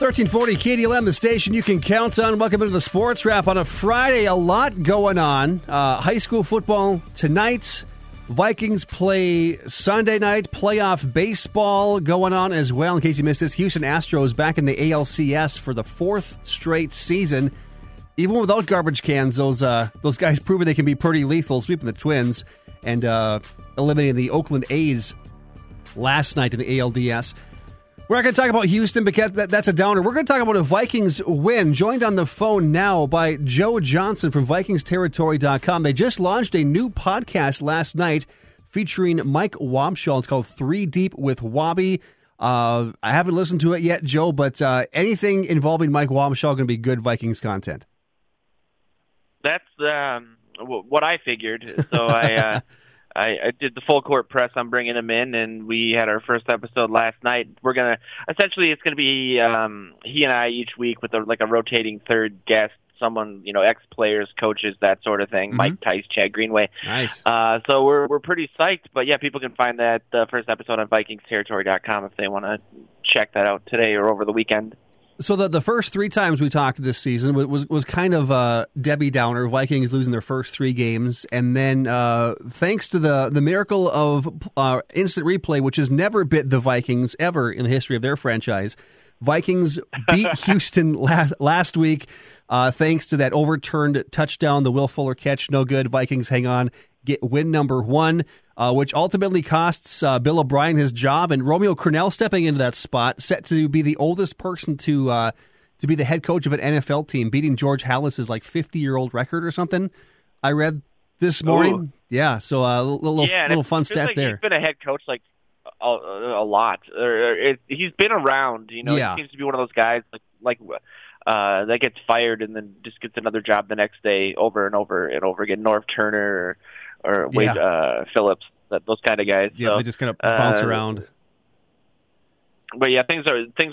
1340 KDLM, the station you can count on. Welcome into the Sports Wrap on a Friday. A lot going on. High school football tonight. Vikings play Sunday night. Playoff baseball going on as well. In case you missed this, Houston Astros back in the ALCS for the fourth straight season. Even without garbage cans, those guys proving they can be pretty lethal, sweeping the Twins and eliminating the Oakland A's last night in the ALDS. We're not going to talk about Houston because that's a downer. We're going to talk about a Vikings win. Joined on the phone now by Joe Johnson from vikingsterritory.com. They just launched a new podcast last night featuring Mike Wobschall. It's called 3 Deep with Wabi. I haven't listened to it yet, Joe, but anything involving Mike Wobschall going to be good Vikings content. That's what I figured. So I did the full court press on bringing him in, and we had our first episode last night. We're gonna essentially it's gonna be he and I each week with a rotating third guest, someone ex-players, coaches, that sort of thing. Mm-hmm. Mike Tice, Chad Greenway. Nice. So we're pretty psyched, but yeah, people can find that first episode on vikingsterritory.com if they want to check that out today or over the weekend. So the first three times we talked this season was kind of a Debbie Downer, Vikings losing their first three games. And then thanks to the miracle of instant replay, which has never bit the Vikings ever in the history of their franchise, Vikings beat Houston last week thanks to that overturned touchdown, the Will Fuller catch, no good. Vikings hang on, get win number one, which ultimately costs Bill O'Brien his job, and Romeo Crennel stepping into that spot, set to be the oldest person to be the head coach of an NFL team, beating George Halas's 50-year-old record or something I read this morning. Ooh. Yeah, so a little fun stat there. He's been a head coach a lot. He's been around. Yeah. He seems to be one of those guys that gets fired and then just gets another job the next day over and over and over again. Norv Turner or Wade Phillips, those kind of guys. Yeah, so, they just kind of bounce around. But yeah, things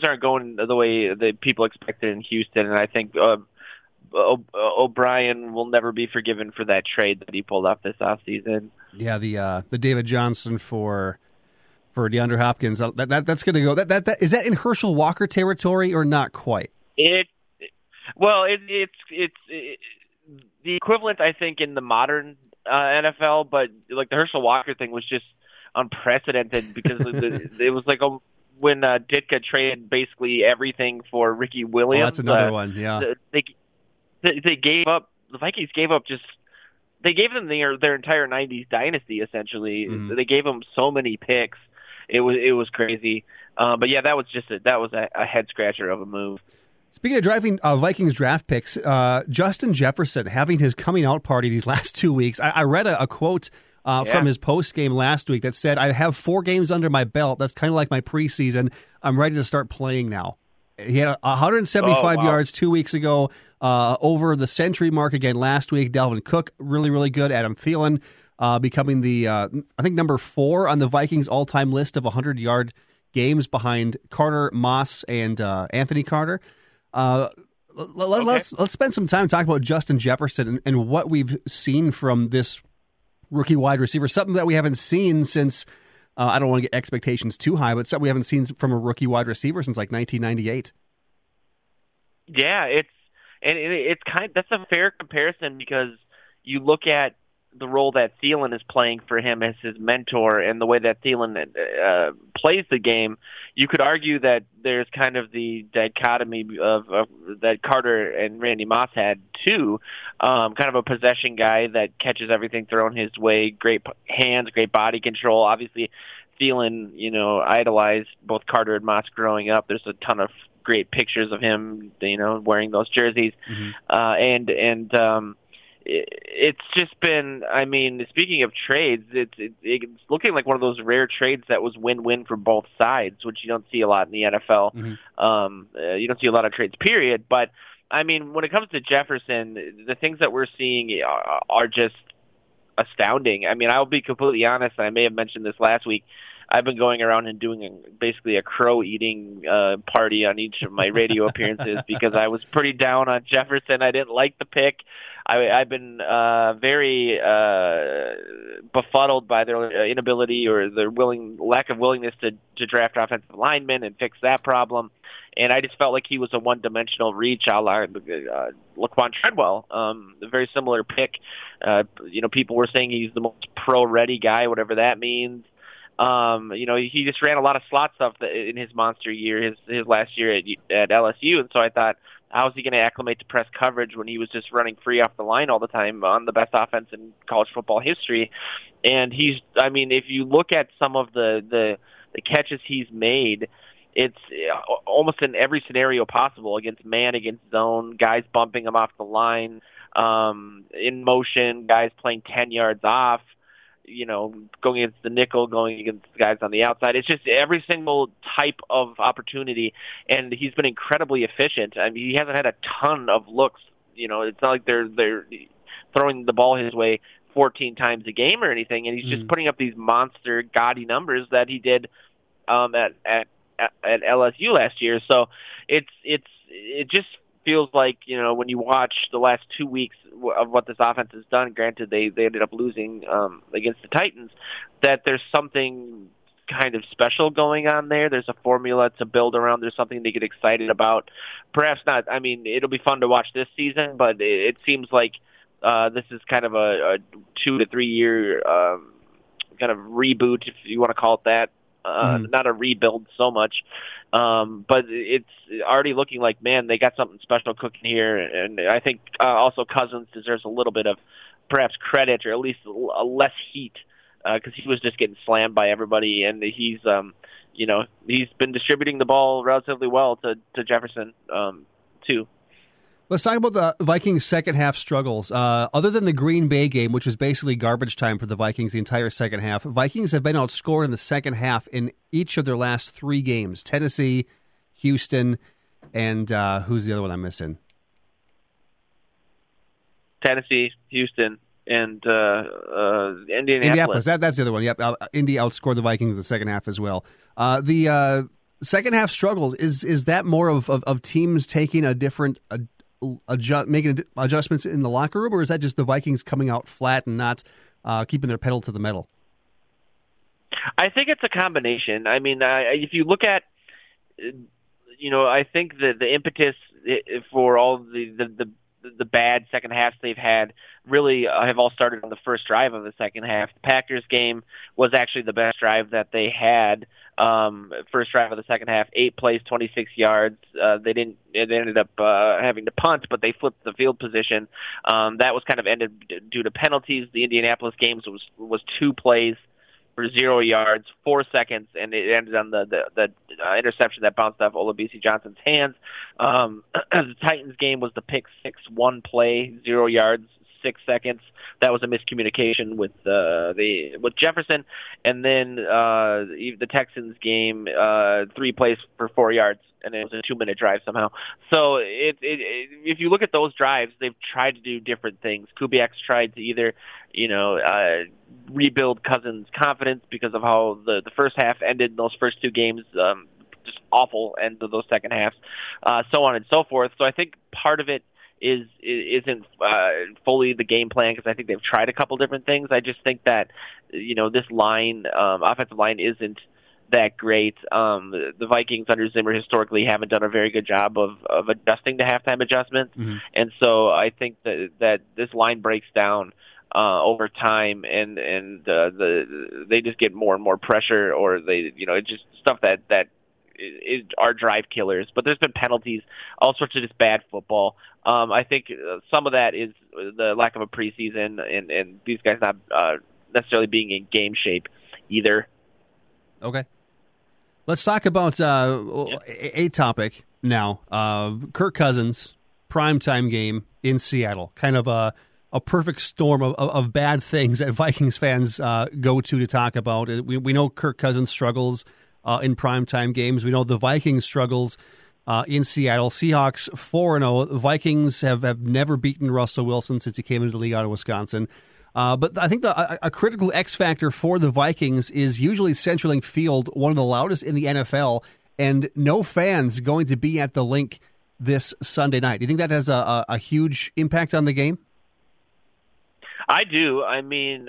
aren't going the way that people expected in Houston, and I think O'Brien will never be forgiven for that trade that he pulled off this offseason. Yeah, the David Johnson for DeAndre Hopkins, that's going to go. That is that in Herschel Walker territory or not quite? It's the equivalent, I think, in the modern NFL, but the Herschel Walker thing was just unprecedented because it was when Ditka traded basically everything for Ricky Williams. Oh, that's another one. Yeah, they gave up. The Vikings gave up just. They gave them their entire '90s dynasty. Essentially, They gave them so many picks. It was crazy. But yeah, that was just a head scratcher of a move. Speaking of driving Vikings draft picks, Justin Jefferson having his coming out party these last 2 weeks. I read a quote from his post game last week that said, "I have 4 games under my belt. That's kind of like my preseason. I'm ready to start playing now." He had 175 yards 2 weeks ago, over the century mark again last week. Dalvin Cook, really, really good. Adam Thielen becoming the, I think, number 4 on the Vikings all-time list of 100-yard games behind Carter, Moss, and Anthony Carter. Let's spend some time talking about Justin Jefferson and what we've seen from this rookie wide receiver, something that we haven't seen since, I don't want to get expectations too high, but something we haven't seen from a rookie wide receiver since 1998. Yeah, that's a fair comparison because you look at the role that Thielen is playing for him as his mentor and the way that Thielen plays the game. You could argue that there's kind of the dichotomy of that Carter and Randy Moss had too, kind of a possession guy that catches everything thrown his way, great hands, great body control. Obviously, Thielen, idolized both Carter and Moss growing up. There's a ton of great pictures of him, wearing those jerseys. Mm-hmm. It's just been, speaking of trades, it's looking like one of those rare trades that was win-win for both sides, which you don't see a lot in the NFL. Mm-hmm. You don't see a lot of trades, period. But, when it comes to Jefferson, the things that we're seeing are just astounding. I'll be completely honest, I may have mentioned this last week. I've been going around and doing basically a crow-eating party on each of my radio appearances because I was pretty down on Jefferson. I didn't like the pick. I've been very befuddled by their inability or their lack of willingness to draft offensive linemen and fix that problem. And I just felt like he was a one-dimensional reach a la Laquan Treadwell, a very similar pick. People were saying he's the most pro-ready guy, whatever that means. He just ran a lot of slot stuff in his monster year, his last year at LSU. And so I thought, how is he going to acclimate to press coverage when he was just running free off the line all the time on the best offense in college football history? And if you look at some of the catches he's made, it's almost in every scenario possible, against man, against zone, guys bumping him off the line, in motion, guys playing 10 yards off, going against the nickel, going against guys on the outside. It's just every single type of opportunity, and he's been incredibly efficient. I mean, he hasn't had a ton of looks. It's not like they're throwing the ball his way 14 times a game or anything, and he's just putting up these monster, gaudy numbers that he did at LSU last year. So it just feels like, when you watch the last 2 weeks of what this offense has done, granted they ended up losing against the Titans, that there's something kind of special going on there. There's a formula to build around. There's something to get excited about. Perhaps not. I mean, it'll be fun to watch this season, but it seems like this is kind of a 2 to 3 year kind of reboot, if you want to call it that. Not a rebuild so much, but it's already looking like, man, they got something special cooking here. And I think also Cousins deserves a little bit of perhaps credit, or at least less heat, because he was just getting slammed by everybody. And he's, he's been distributing the ball relatively well to Jefferson too. Let's talk about the Vikings' second-half struggles. Other than the Green Bay game, which was basically garbage time for the Vikings the entire second half, Vikings have been outscored in the second half in each of their last three games: Tennessee, Houston, and who's the other one I'm missing? Tennessee, Houston, and Indianapolis. That's the other one. Yep, Indy outscored the Vikings in the second half as well. The second-half struggles, is that more of teams taking a different – making adjustments in the locker room, or is that just the Vikings coming out flat and not keeping their pedal to the metal? I think it's a combination. I mean, if you look at, I think that the impetus for all the bad second halves they've had really have all started on the first drive of the second half. The Packers game was actually the best drive that they had. First drive of the second half, 8 plays, 26 yards. They ended up having to punt, but they flipped the field position. That was kind of ended due to penalties. The Indianapolis game was 2 plays for 0 yards, 4 seconds, and it ended on the interception that bounced off Olabisi Johnson's hands. The Titans game was the pick six, 1 play, 0 yards, 6 seconds. That was a miscommunication with Jefferson. And then the Texans game, 3 plays for 4 yards, and it was a 2-minute drive somehow. So if you look at those drives, they've tried to do different things. Kubiak's tried to either, rebuild Cousins' confidence because of how the first half ended in those first two games, just awful end of those second halves, so on and so forth. So I think part of it isn't fully the game plan, because I think they've tried a couple different things. I just think that, this line, offensive line, isn't that great. The Vikings under Zimmer historically haven't done a very good job of adjusting to halftime adjustments. Mm-hmm. And so I think that this line breaks down over time, and they just get more and more pressure, or they, it's just stuff that are drive killers. But there's been penalties, all sorts of just bad football. I think some of that is the lack of a preseason, and these guys not necessarily being in game shape either. Okay. Let's talk about a topic now. Kirk Cousins, primetime game in Seattle. Kind of a perfect storm of bad things that Vikings fans go to talk about. We know Kirk Cousins struggles in primetime games. We know the Vikings struggles in Seattle. Seahawks 4-0. The Vikings have never beaten Russell Wilson since he came into the league out of Wisconsin. But I think a critical X factor for the Vikings is usually CenturyLink Field, one of the loudest in the NFL, and no fans going to be at the link this Sunday night. Do you think that has a huge impact on the game? I do. I mean,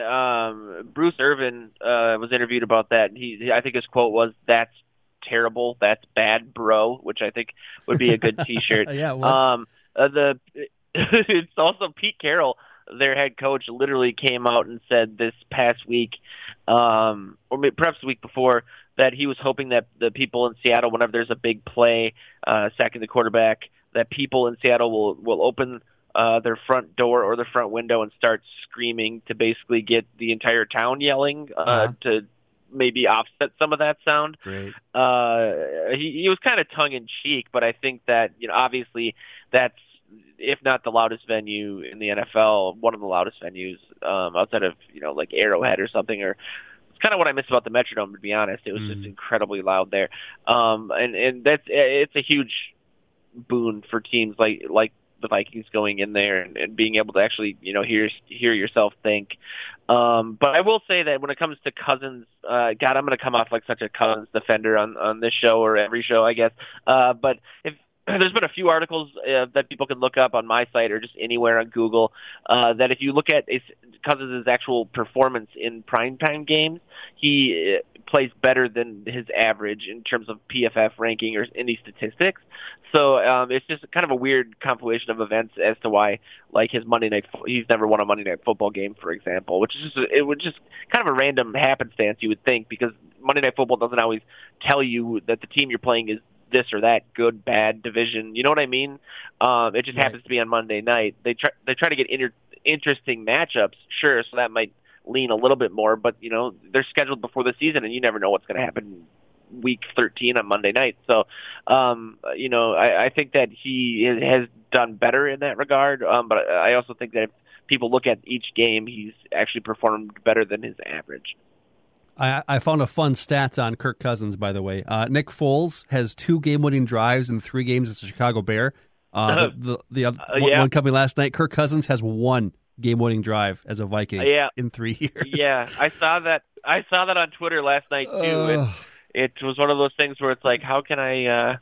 Bruce Irvin was interviewed about that. I think his quote was, "That's terrible. That's bad, bro," which I think would be a good T-shirt. Yeah. Well. It's also Pete Carroll, their head coach, literally came out and said this past week, or perhaps the week before, that he was hoping that the people in Seattle, whenever there's a big play sacking the quarterback, that people in Seattle will open their front door or their front window and start screaming to basically get the entire town yelling to maybe offset some of that sound. Great. He was kind of tongue-in-cheek, but I think that, you know, obviously that's, if not the loudest venue in the NFL, one of the loudest venues outside of, you know, like Arrowhead or something. Or it's kind of what I miss about the Metrodome, to be honest. It was just incredibly loud there, and it's a huge boon for teams like the Vikings going in there and being able to actually, you know, hear yourself think. But I will say that when it comes to Cousins, God, I'm going to come off like such a Cousins defender on this show or every show, I guess. But if there's been a few articles that people can look up on my site or just anywhere on Google that if you look at Cousins' actual performance in primetime games, he plays better than his average in terms of PFF ranking or any statistics. So it's just kind of a weird confluence of events as to why, like, he's never won a Monday Night Football game, for example, which is just kind of a random happenstance, you would think, because Monday Night Football doesn't always tell you that the team you're playing is this or that, good, bad, division. You know what I mean? It just happens to be on Monday night. They try to get interesting matchups, sure, so that might lean a little bit more, but, you know, they're scheduled before the season, and you never know what's going to happen week 13 on Monday night. So, you know, I think that he has done better in that regard, but I also think that if people look at each game, he's actually performed better than his average. I found a fun stat on Kirk Cousins, by the way. Nick Foles has 2 game-winning drives in 3 games as a Chicago Bear. The other one coming last night, Kirk Cousins has 1 game-winning drive as a Viking in 3 years. Yeah, I saw that on Twitter last night, too. It was one of those things where it's like, how can I...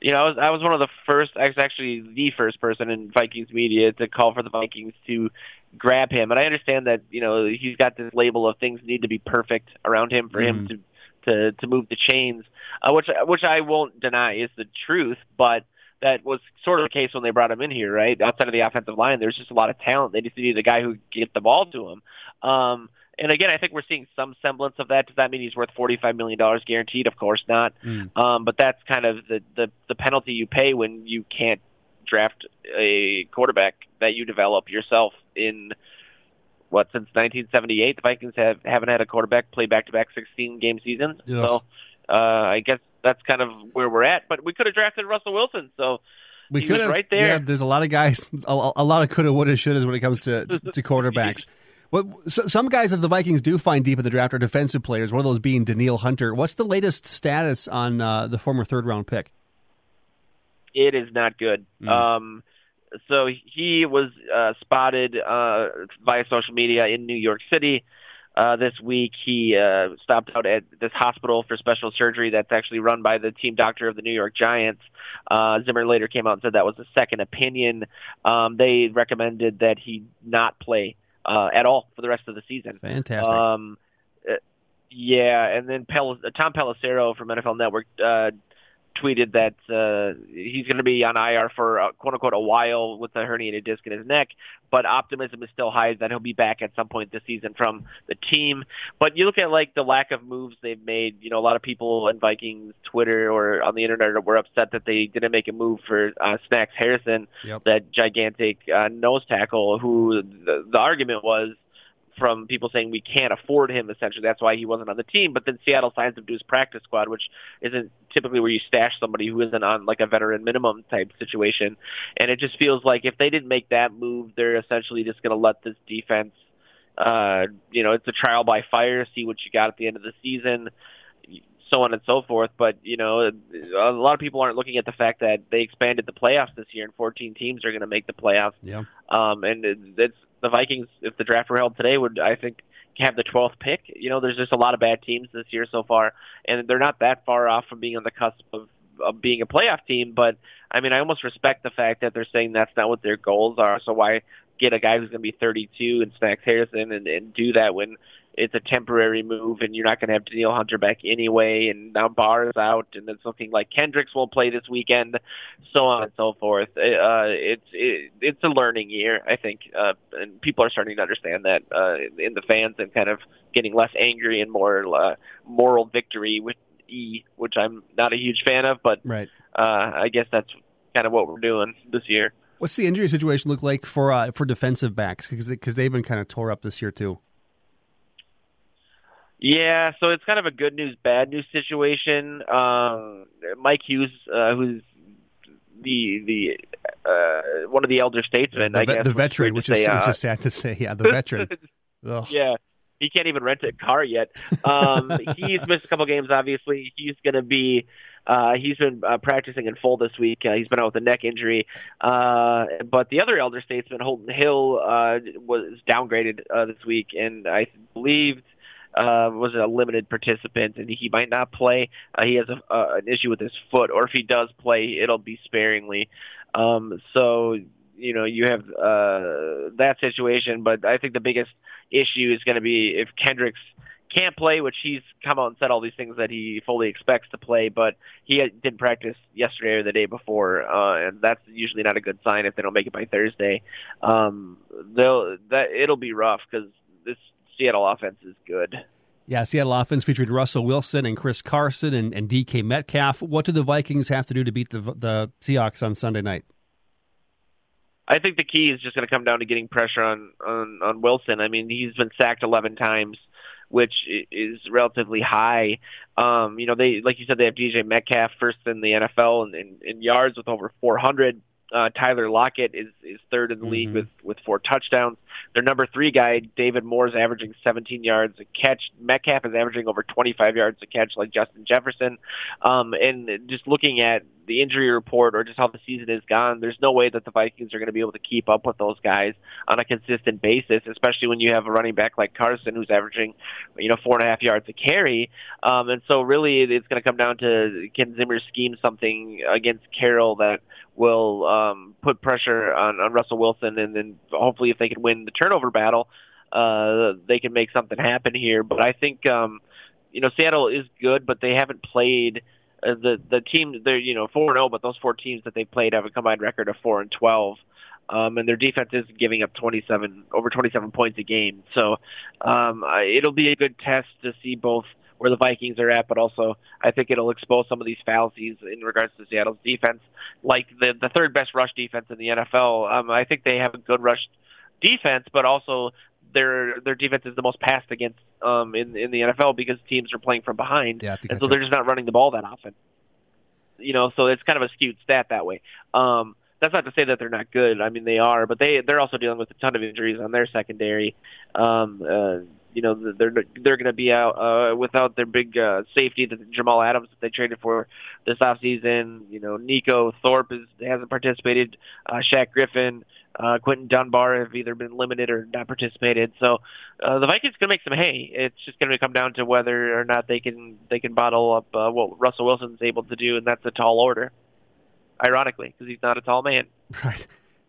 you know, I was one of the first, I was actually the first person in Vikings media to call for the Vikings to grab him. And I understand that, you know, he's got this label of things need to be perfect around him for him to move the chains, which I won't deny is the truth. But that was sort of the case when they brought him in here, right? Outside of the offensive line, there's just a lot of talent. They just needed a guy who could get the ball to him. And again, I think we're seeing some semblance of that. Does that mean he's worth $45 million guaranteed? Of course not. But that's kind of the penalty you pay when you can't draft a quarterback that you develop yourself in, what, since 1978? The Vikings haven't had a quarterback play back-to-back 16-game seasons. Yes. So I guess that's kind of where we're at. But we could have drafted Russell Wilson, so... We could have, right there. Yeah, there's a lot of guys, a lot of coulda, woulda, shouldas when it comes to quarterbacks. Well, some guys that the Vikings do find deep in the draft are defensive players, one of those being Daniil Hunter. What's the latest status on the former third-round pick? It is not good. So he was spotted via social media in New York City. This week he stopped out at this hospital for special surgery that's actually run by the team doctor of the New York Giants. Zimmer later came out and said that was a second opinion. They recommended that he not play at all for the rest of the season. Fantastic. Yeah, and then Tom Pelissero from NFL Network tweeted that he's going to be on IR for, quote-unquote, a while with a herniated disc in his neck, but optimism is still high that he'll be back at some point this season from the team. But you look at, like, the lack of moves they've made. You know, a lot of people on Vikings Twitter or on the Internet were upset that they didn't make a move for Snacks Harrison, that gigantic nose tackle, who the argument was from people saying we can't afford him, essentially. That's why he wasn't on the team. But then Seattle signs him to his practice squad, which isn't typically where you stash somebody who isn't on like a veteran minimum type situation. And it just feels like if they didn't make that move, they're essentially just going to let this defense, you know, it's a trial by fire, see what you got at the end of the season, so on and so forth. But, you know, a lot of people aren't looking at the fact that they expanded the playoffs this year and 14 teams are going to make the playoffs. Yeah. And that's, the Vikings, if the draft were held today, would, I think, have the 12th pick. You know, there's just a lot of bad teams this year so far, and they're not that far off from being on the cusp of being a playoff team. But, I mean, I almost respect the fact that they're saying that's not what their goals are, so why get a guy who's going to be 32 and Snacks Harrison and do that when it's a temporary move and you're not going to have Daniil Hunter back anyway, and now Barr is out and it's looking like Kendricks won't play this weekend, so on and so forth. It's a learning year, I think, and people are starting to understand that in the fans and kind of getting less angry and more moral victory with E, which I'm not a huge fan of, but right. I guess that's kind of what we're doing this year. What's the injury situation look like for defensive backs? Because they've been kind of tore up this year too. Yeah, so it's kind of a good news, bad news situation. Mike Hughes, who's the one of the elder statesmen, I guess. The veteran, which is sad to say. Yeah, the veteran. Yeah, he can't even rent a car yet. He's missed a couple games, obviously. He's going to be... he's been practicing in full this week. He's been out with a neck injury. But the other elder statesman, Holton Hill, was downgraded this week, and I believe was a limited participant, and he might not play. He has an issue with his foot, or if he does play, it'll be sparingly. So, you know, you have that situation, but I think the biggest issue is going to be if Kendricks can't play, which he's come out and said all these things that he fully expects to play, but he didn't practice yesterday or the day before, and that's usually not a good sign if they don't make it by Thursday. It'll be rough because this Seattle offense is good. Yeah, Seattle offense featured Russell Wilson and Chris Carson and DK Metcalf. What do the Vikings have to do to beat the Seahawks on Sunday night? I think the key is just going to come down to getting pressure on Wilson. I mean, he's been sacked 11 times, which is relatively high. You know, they, like you said, they have DJ Metcalf first in the NFL in yards with over 400. Tyler Lockett is third in the league with 4 touchdowns. Their number 3 guy, David Moore, is averaging 17 yards a catch. Metcalf is averaging over 25 yards a catch, like Justin Jefferson. And just looking at the injury report or just how the season has gone, there's no way that the Vikings are going to be able to keep up with those guys on a consistent basis, especially when you have a running back like Carson who's averaging, 4.5 yards a carry. And so really it's going to come down to can Zimmer scheme something against Carroll that will put pressure on Russell Wilson, and then hopefully if they can win the turnover battle, they can make something happen here. But I think, Seattle is good, but they haven't played – the team, they're 4-0, but those 4 teams that they played have a combined record of 4-12, and their defense is giving up over 27 points a game. So it'll be a good test to see both where the Vikings are at, but also I think it'll expose some of these fallacies in regards to Seattle's defense, like the third best rush defense in the NFL. I think they have a good rush defense, but also their defense is the most passed against in the NFL because teams are playing from behind, and so they're just not running the ball that often. So it's kind of a skewed stat that way. That's not to say that they're not good. I mean, they are, but they're also dealing with a ton of injuries on their secondary. They're going to be out without their big safety, Jamal Adams, that they traded for this offseason. Nico Thorpe hasn't participated. Shaq Griffin, Quentin Dunbar have either been limited or not participated. So the Vikings are going to make some hay. It's just going to come down to whether or not they can bottle up what Russell Wilson's able to do, and that's a tall order, ironically, because he's not a tall man. Right.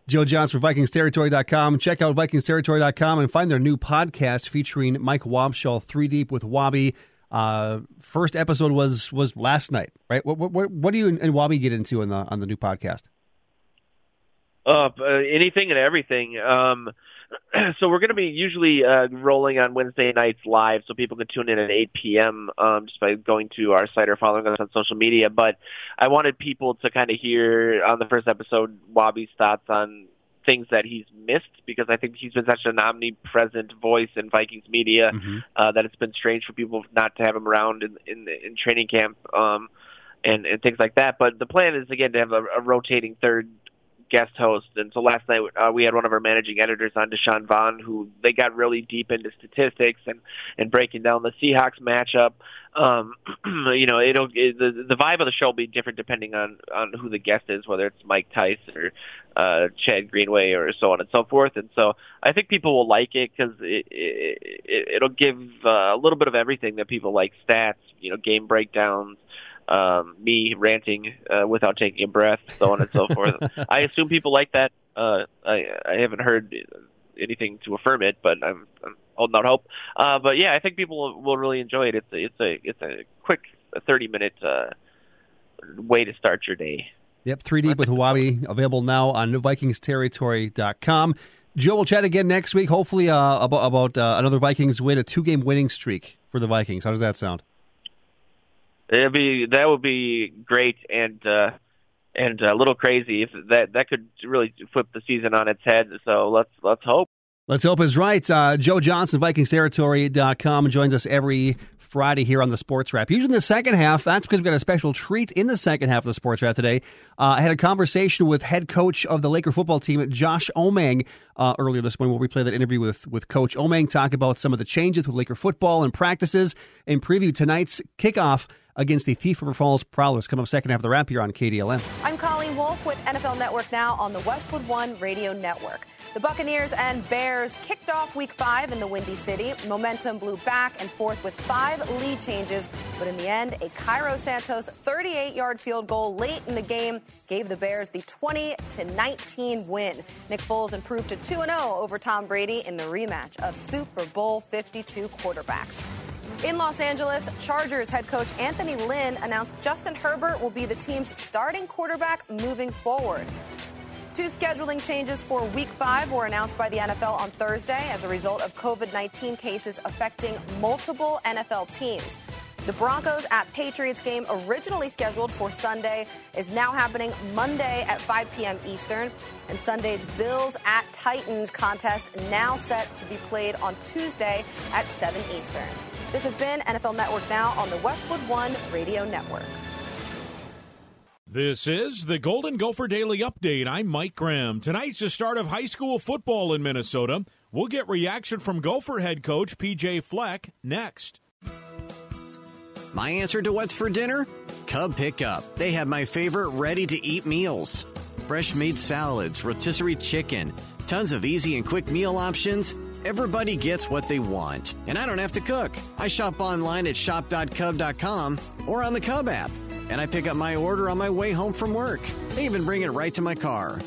Joe Johnson for vikingsterritory.com. Check out vikingsterritory.com and find their new podcast featuring Mike Wobschall, 3 Deep with Wabi. First episode was last night, right? What do you and Wabi get into on the new podcast? Anything and everything. So we're going to be usually rolling on Wednesday nights live, so people can tune in at 8 p.m. Just by going to our site or following us on social media. But I wanted people to kind of hear on the first episode Wabi's thoughts on things that he's missed, because I think he's been such an omnipresent voice in Vikings media that it's been strange for people not to have him around in training camp and things like that. But the plan is, again, to have a rotating third guest host. And so last night we had one of our managing editors on, Deshaun Vaughn, who they got really deep into statistics and breaking down the Seahawks matchup. The vibe of the show will be different depending on who the guest is, whether it's Mike Tice or Chad Greenway or so on and so forth. And so I think people will like it because it'll give a little bit of everything that people like: stats, game breakdowns, me ranting without taking a breath, so on and so forth. I assume people like that. I haven't heard anything to affirm it, but I'm holding out hope. But yeah, I think people will really enjoy it. It's a quick 30-minute way to start your day. Yep, 3D with Wabi, available now on vikingsterritory.com. Joe, we'll chat again next week, hopefully about another Vikings win, a two-game winning streak for the Vikings. How does that sound? That would be great and a little crazy. If that could really flip the season on its head. So let's hope. Let's hope is right. Joe Johnson, VikingsTerritory.com, joins us every Friday here on the Sports Wrap. Usually in the second half, that's because we've got a special treat in the second half of the Sports Wrap today. I had a conversation with head coach of the Laker football team, Josh Omang, earlier this morning. We'll replay that interview with Coach Omang, talk about some of the changes with Laker football and practices, and preview tonight's kickoff against the Thief River Falls Prowlers. Come up second half of the wrap here on KDLM. I'm Colleen Wolf with NFL Network Now on the Westwood One Radio Network. The Buccaneers and Bears kicked off Week 5 in the Windy City. Momentum blew back and forth with 5 lead changes. But in the end, a Cairo Santos 38-yard field goal late in the game gave the Bears the 20-19 win. Nick Foles improved to 2-0 over Tom Brady in the rematch of Super Bowl 52 quarterbacks. In Los Angeles, Chargers head coach Anthony Lynn announced Justin Herbert will be the team's starting quarterback moving forward. 2 scheduling changes for Week 5 were announced by the NFL on Thursday as a result of COVID-19 cases affecting multiple NFL teams. The Broncos at Patriots game, originally scheduled for Sunday, is now happening Monday at 5 p.m. Eastern. And Sunday's Bills at Titans contest now set to be played on Tuesday at 7 Eastern. This has been NFL Network Now on the Westwood One Radio Network. This is the Golden Gopher Daily Update. I'm Mike Graham. Tonight's the start of high school football in Minnesota. We'll get reaction from Gopher head coach P.J. Fleck next. My answer to what's for dinner? Cub Pickup. They have my favorite ready-to-eat meals. Fresh made salads, rotisserie chicken, tons of easy and quick meal options. Everybody gets what they want, and I don't have to cook. I shop online at shop.cub.com or on the Cub app. And I pick up my order on my way home from work. They even bring it right to my car.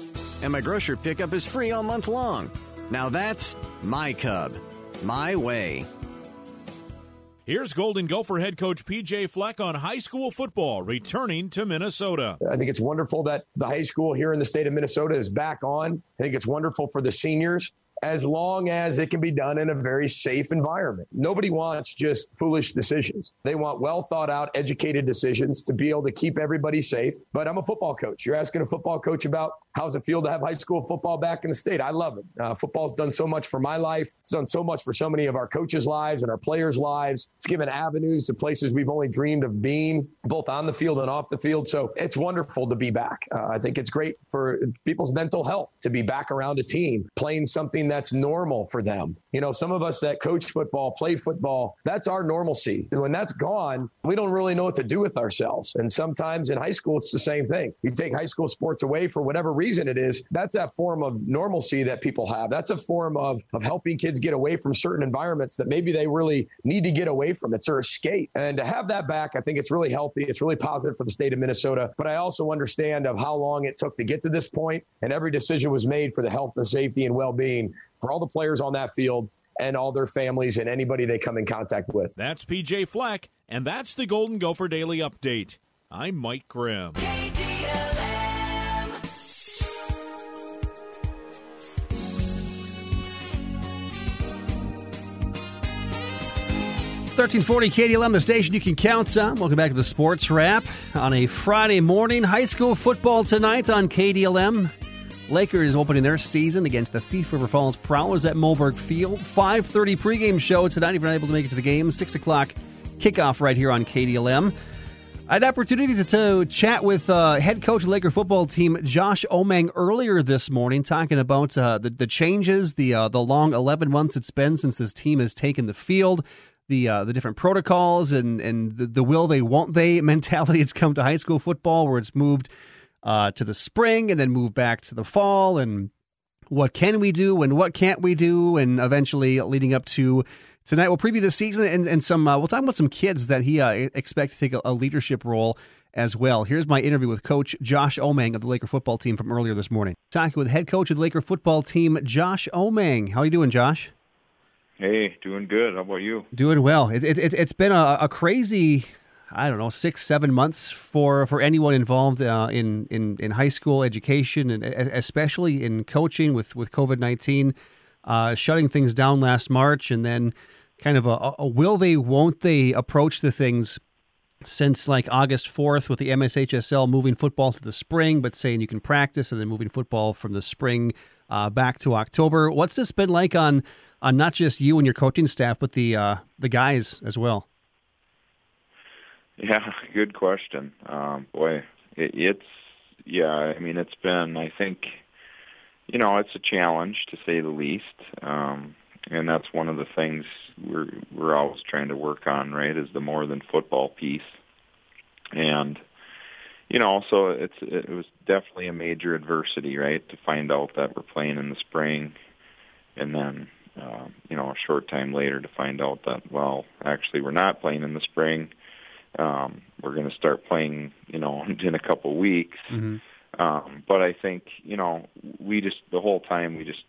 And my grocery pickup is free all month long. Now that's my Cub. My way. Here's Golden Gopher head coach P.J. Fleck on high school football returning to Minnesota. I think it's wonderful that the high school here in the state of Minnesota is back on. I think it's wonderful for the seniors, as long as it can be done in a very safe environment. Nobody wants just foolish decisions. They want well-thought-out, educated decisions to be able to keep everybody safe. But I'm a football coach. You're asking a football coach about how's it feel to have high school football back in the state. I love it. Football's done so much for my life. It's done so much for so many of our coaches' lives and our players' lives. It's given avenues to places we've only dreamed of being, both on the field and off the field. So it's wonderful to be back. I think it's great for people's mental health to be back around a team, playing something that's normal for them. You know, some of us that coach football, play football, that's our normalcy. And when that's gone, we don't really know what to do with ourselves. And sometimes in high school, it's the same thing. You take high school sports away for whatever reason it is, that's that form of normalcy that people have. That's a form of helping kids get away from certain environments that maybe they really need to get away from. It's their escape. And to have that back, I think it's really healthy. It's really positive for the state of Minnesota. But I also understand of how long it took to get to this point. And every decision was made for the health and safety and well-being for all the players on that field and all their families and anybody they come in contact with. That's P.J. Fleck, and that's the Golden Gopher Daily Update. I'm Mike Grimm. KDLM. $1340 KDLM, the station you can count on. Welcome back to the Sports Wrap on a Friday morning. High school football tonight on KDLM. Lakers opening their season against the Thief River Falls Prowlers at Moberg Field. 5:30 pregame show tonight if you're not able to make it to the game. 6 o'clock kickoff right here on KDLM. I had an opportunity to chat with head coach of the Laker football team, Josh Omang, earlier this morning, talking about the changes, the long 11 months it's been since this team has taken the field, the different protocols, and the will they, won't they mentality that's come to high school football where it's moved to the spring and then move back to the fall, and what can we do and what can't we do, and eventually leading up to tonight. We'll preview the season and some we'll talk about some kids that he expects to take a leadership role as well. Here's my interview with Coach Josh Omang of the Laker football team from earlier this morning. Talking with head coach of the Laker football team, Josh Omang. How are you doing, Josh? Hey, doing good. How about you? Doing well. It's been a crazy, I don't know, 6-7 months for anyone involved in high school education, and especially in coaching with COVID-19, shutting things down last March, and then kind of a will they, won't they approach to things since like August 4th with the MSHSL moving football to the spring, but saying you can practice, and then moving football from the spring back to October. What's this been like on not just you and your coaching staff, but the guys as well? Yeah, good question. It's been, I think, you know, it's a challenge to say the least. And that's one of the things we're always trying to work on, right, is the more than football piece. And, you know, also it was definitely a major adversity, right, to find out that we're playing in the spring, and then, you know, a short time later to find out that, well, actually we're not playing in the spring. We're going to start playing, you know, in a couple weeks. Mm-hmm. But I think, you know, the whole time we just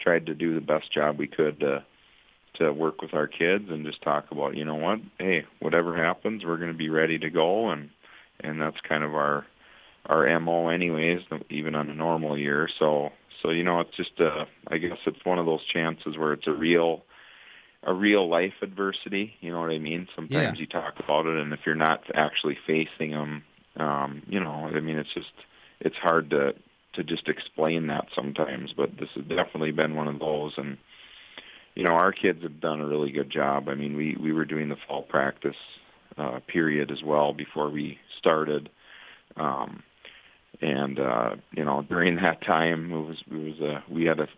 tried to do the best job we could to work with our kids and just talk about, you know what, hey, whatever happens, we're going to be ready to go. And that's kind of our MO anyways, even on a normal year. So, you know, it's just, I guess it's one of those chances where it's a real life adversity, you know what I mean? Sometimes You talk about it, and if you're not actually facing them, you know, I mean, it's hard to just explain that sometimes, but this has definitely been one of those. And, you know, our kids have done a really good job. I mean, we were doing the fall practice period as well before we started. You know, during that time, we had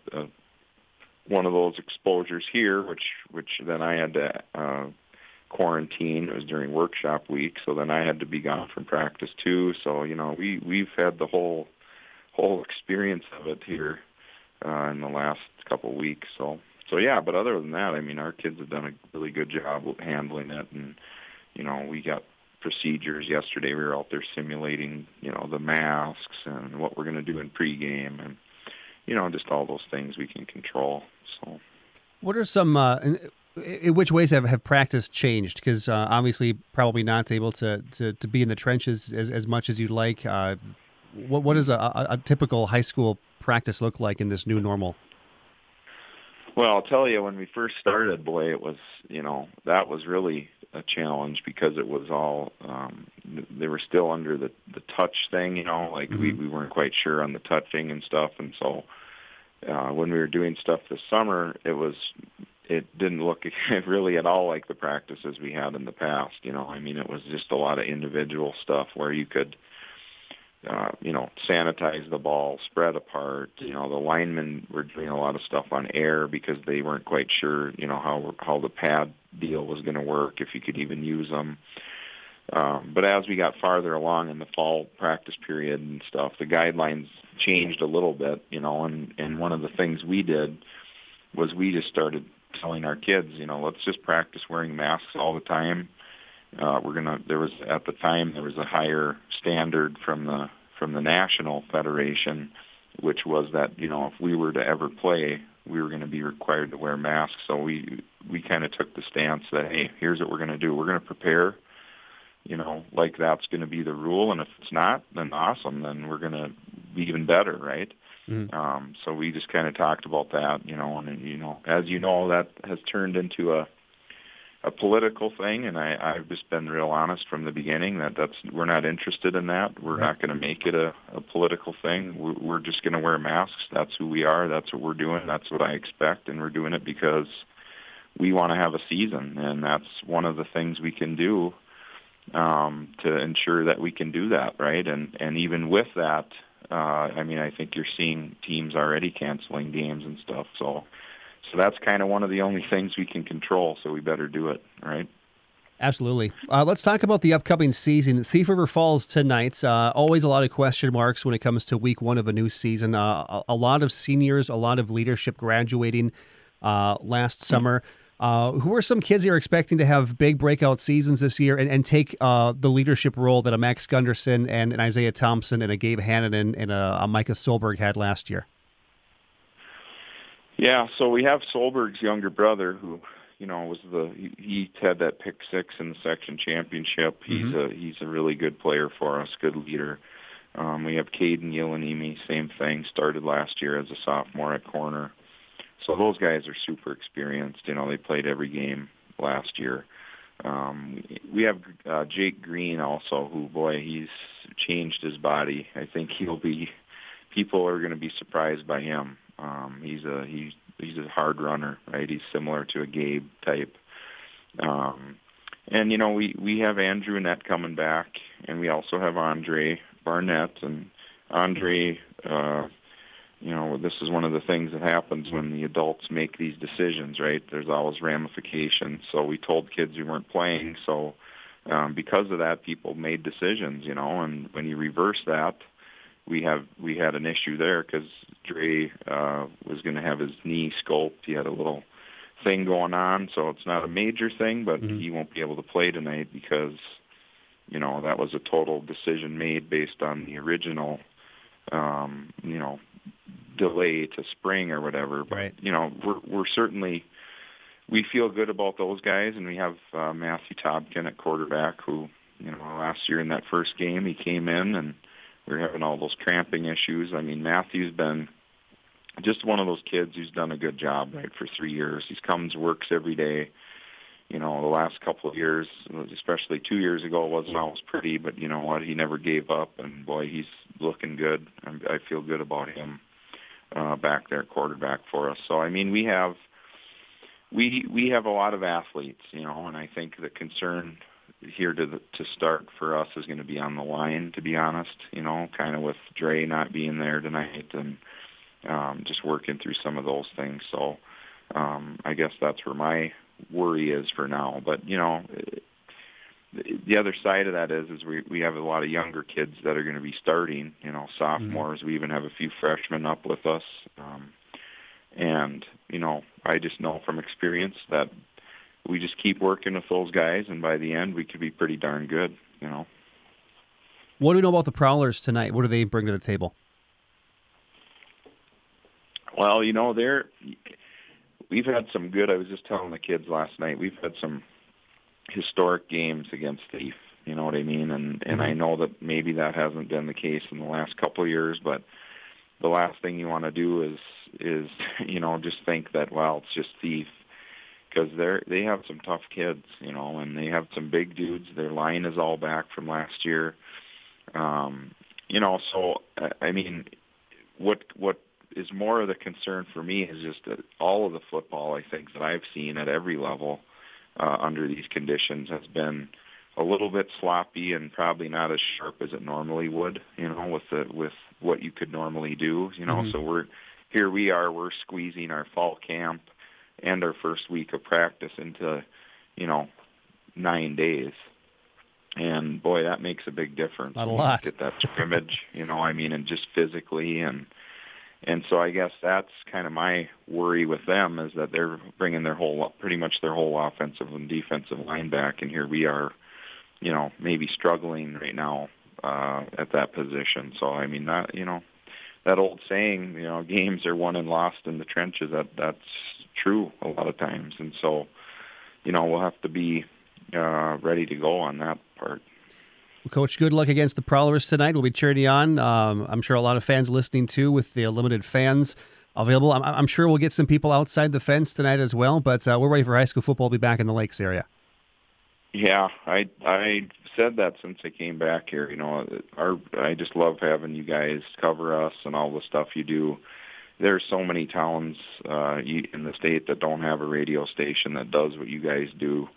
one of those exposures here, which then I had to quarantine. It was during workshop week, so then I had to be gone from practice too. So, you know, we've had the whole experience of it here in the last couple of weeks. So yeah, but other than that, I mean, our kids have done a really good job handling it. And, you know, we got procedures yesterday. We were out there simulating, you know, the masks and what we're going to do in pregame, and, you know, just all those things we can control. So, what are some? In which ways have practice changed? Because obviously, probably not able to be in the trenches as much as you'd like. What does a typical high school practice look like in this new normal? Well, I'll tell you, when we first started, boy, it was, you know, that was really a challenge, because it was all, they were still under the touch thing, you know, like we weren't quite sure on the touching and stuff. And so when we were doing stuff this summer, it didn't look really at all like the practices we had in the past. You know, I mean, it was just a lot of individual stuff where you could, you know, sanitize the ball, spread apart. You know, the linemen were doing a lot of stuff on air because they weren't quite sure, you know, how the pad deal was going to work, if you could even use them. But as we got farther along in the fall practice period and stuff, the guidelines changed a little bit, you know, and one of the things we did was we just started telling our kids, you know, let's just practice wearing masks all the time. There was a higher standard from the National Federation, which was that, you know, if we were to ever play, we were going to be required to wear masks. So we kind of took the stance that, hey, here's what we're going to do. We're going to prepare, you know, like that's going to be the rule. And if it's not, then awesome. Then we're going to be even better, right? Mm-hmm. So we just kind of talked about that, you know, and, you know, as you know, that has turned into a political thing, and I've just been real honest from the beginning that we're not interested in that. We're not going to make it a political thing. We're just going to wear masks. That's who we are. That's what we're doing. That's what I expect, and we're doing it because we want to have a season, and that's one of the things we can do to ensure that we can do that, right? And even with that, I mean, I think you're seeing teams already canceling games and stuff, So that's kind of one of the only things we can control, so we better do it, right? Absolutely. Let's talk about the upcoming season. Thief River Falls tonight. Always a lot of question marks when it comes to week one of a new season. A lot of seniors, a lot of leadership graduating last summer. Who are some kids you're expecting to have big breakout seasons this year and take the leadership role that a Max Gunderson and an Isaiah Thompson and a Gabe Hannanen and a Micah Solberg had last year? Yeah, so we have Solberg's younger brother who, you know, he had that pick six in the section championship. He's a really good player for us, good leader. We have Caden Yelanimi, same thing, started last year as a sophomore at corner. So those guys are super experienced. You know, they played every game last year. We have Jake Green also, who, boy, he's changed his body. I think people are going to be surprised by him. He's a hard runner, right? He's similar to a Gabe type. And, you know, we have Andrew Annette coming back, and we also have Andre Barnett. And Andre, you know, this is one of the things that happens when the adults make these decisions, right? There's always ramifications. So we told kids we weren't playing. So because of that, people made decisions, you know. And when you reverse that, we had an issue there because Dre was going to have his knee sculpted. He had a little thing going on, so it's not a major thing, but he won't be able to play tonight because, you know, that was a total decision made based on the original, you know, delay to spring or whatever. But, right. You know, we're certainly – we feel good about those guys, and we have Matthew Tobkin at quarterback who, you know, last year in that first game he came in and we were having all those cramping issues. I mean, Matthew's been just one of those kids who's done a good job, right, for 3 years. He comes, works every day. You know, the last couple of years, especially 2 years ago, it wasn't always pretty, but you know what? He never gave up, and, boy, he's looking good. I feel good about him. Back there, quarterback for us. So I mean, we have a lot of athletes, you know, and I think the concern here to start for us is going to be on the line. To be honest, you know, kind of with Dre not being there tonight and just working through some of those things. So I guess that's where my worry is for now. But you know, the other side of that is we have a lot of younger kids that are going to be starting, you know, sophomores. We even have a few freshmen up with us. And, you know, I just know from experience that we just keep working with those guys, and by the end we could be pretty darn good, you know. What do we know about the Prowlers tonight? What do they bring to the table? Well, you know, we've had some good – I was just telling the kids last night, we've had some – historic games against Thief, you know what I mean? And I know that maybe that hasn't been the case in the last couple of years, but the last thing you want to do is you know, just think that, well, it's just Thief, because they have some tough kids, you know, and they have some big dudes. Their line is all back from last year, you know. So I mean, what is more of the concern for me is just that all of the football, I think, that I've seen at every level under these conditions has been a little bit sloppy and probably not as sharp as it normally would, you know, with what you could normally do, you know. So we're squeezing our fall camp and our first week of practice into, you know, 9 days, and boy, that makes a big difference. Not a lot. Get that scrimmage, you know, I mean, and just physically And so I guess that's kind of my worry with them, is that they're bringing pretty much their whole offensive and defensive line back, and here we are, you know, maybe struggling right now at that position. So I mean, that, you know, that old saying, you know, games are won and lost in the trenches. That's true a lot of times, and so, you know, we'll have to be ready to go on that part. Well, Coach, good luck against the Prowlers tonight. We'll be cheering you on. I'm sure a lot of fans listening, too, with the limited fans available. I'm sure we'll get some people outside the fence tonight as well, but we're ready for high school football. We'll be back in the Lakes area. Yeah, I said that since I came back here. You know, I just love having you guys cover us and all the stuff you do. There's so many towns in the state that don't have a radio station that does what you guys do.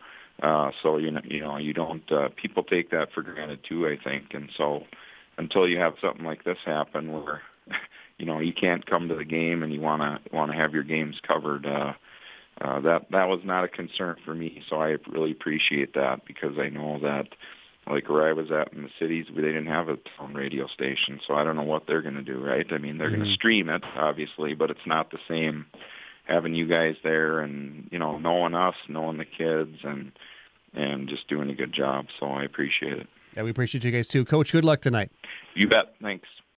So, you know, you don't, people take that for granted too, I think. And so until you have something like this happen where, you know, you can't come to the game and you want to have your games covered, that was not a concern for me. So I really appreciate that, because I know that, like, where I was at in the cities, they didn't have a town radio station. So I don't know what they're going to do, right? I mean, they're going to stream it, obviously, but it's not the same. having you guys there and, you know, knowing us, knowing the kids, and just doing a good job. So I appreciate it. Yeah, we appreciate you guys too. Coach, good luck tonight. You bet. Thanks.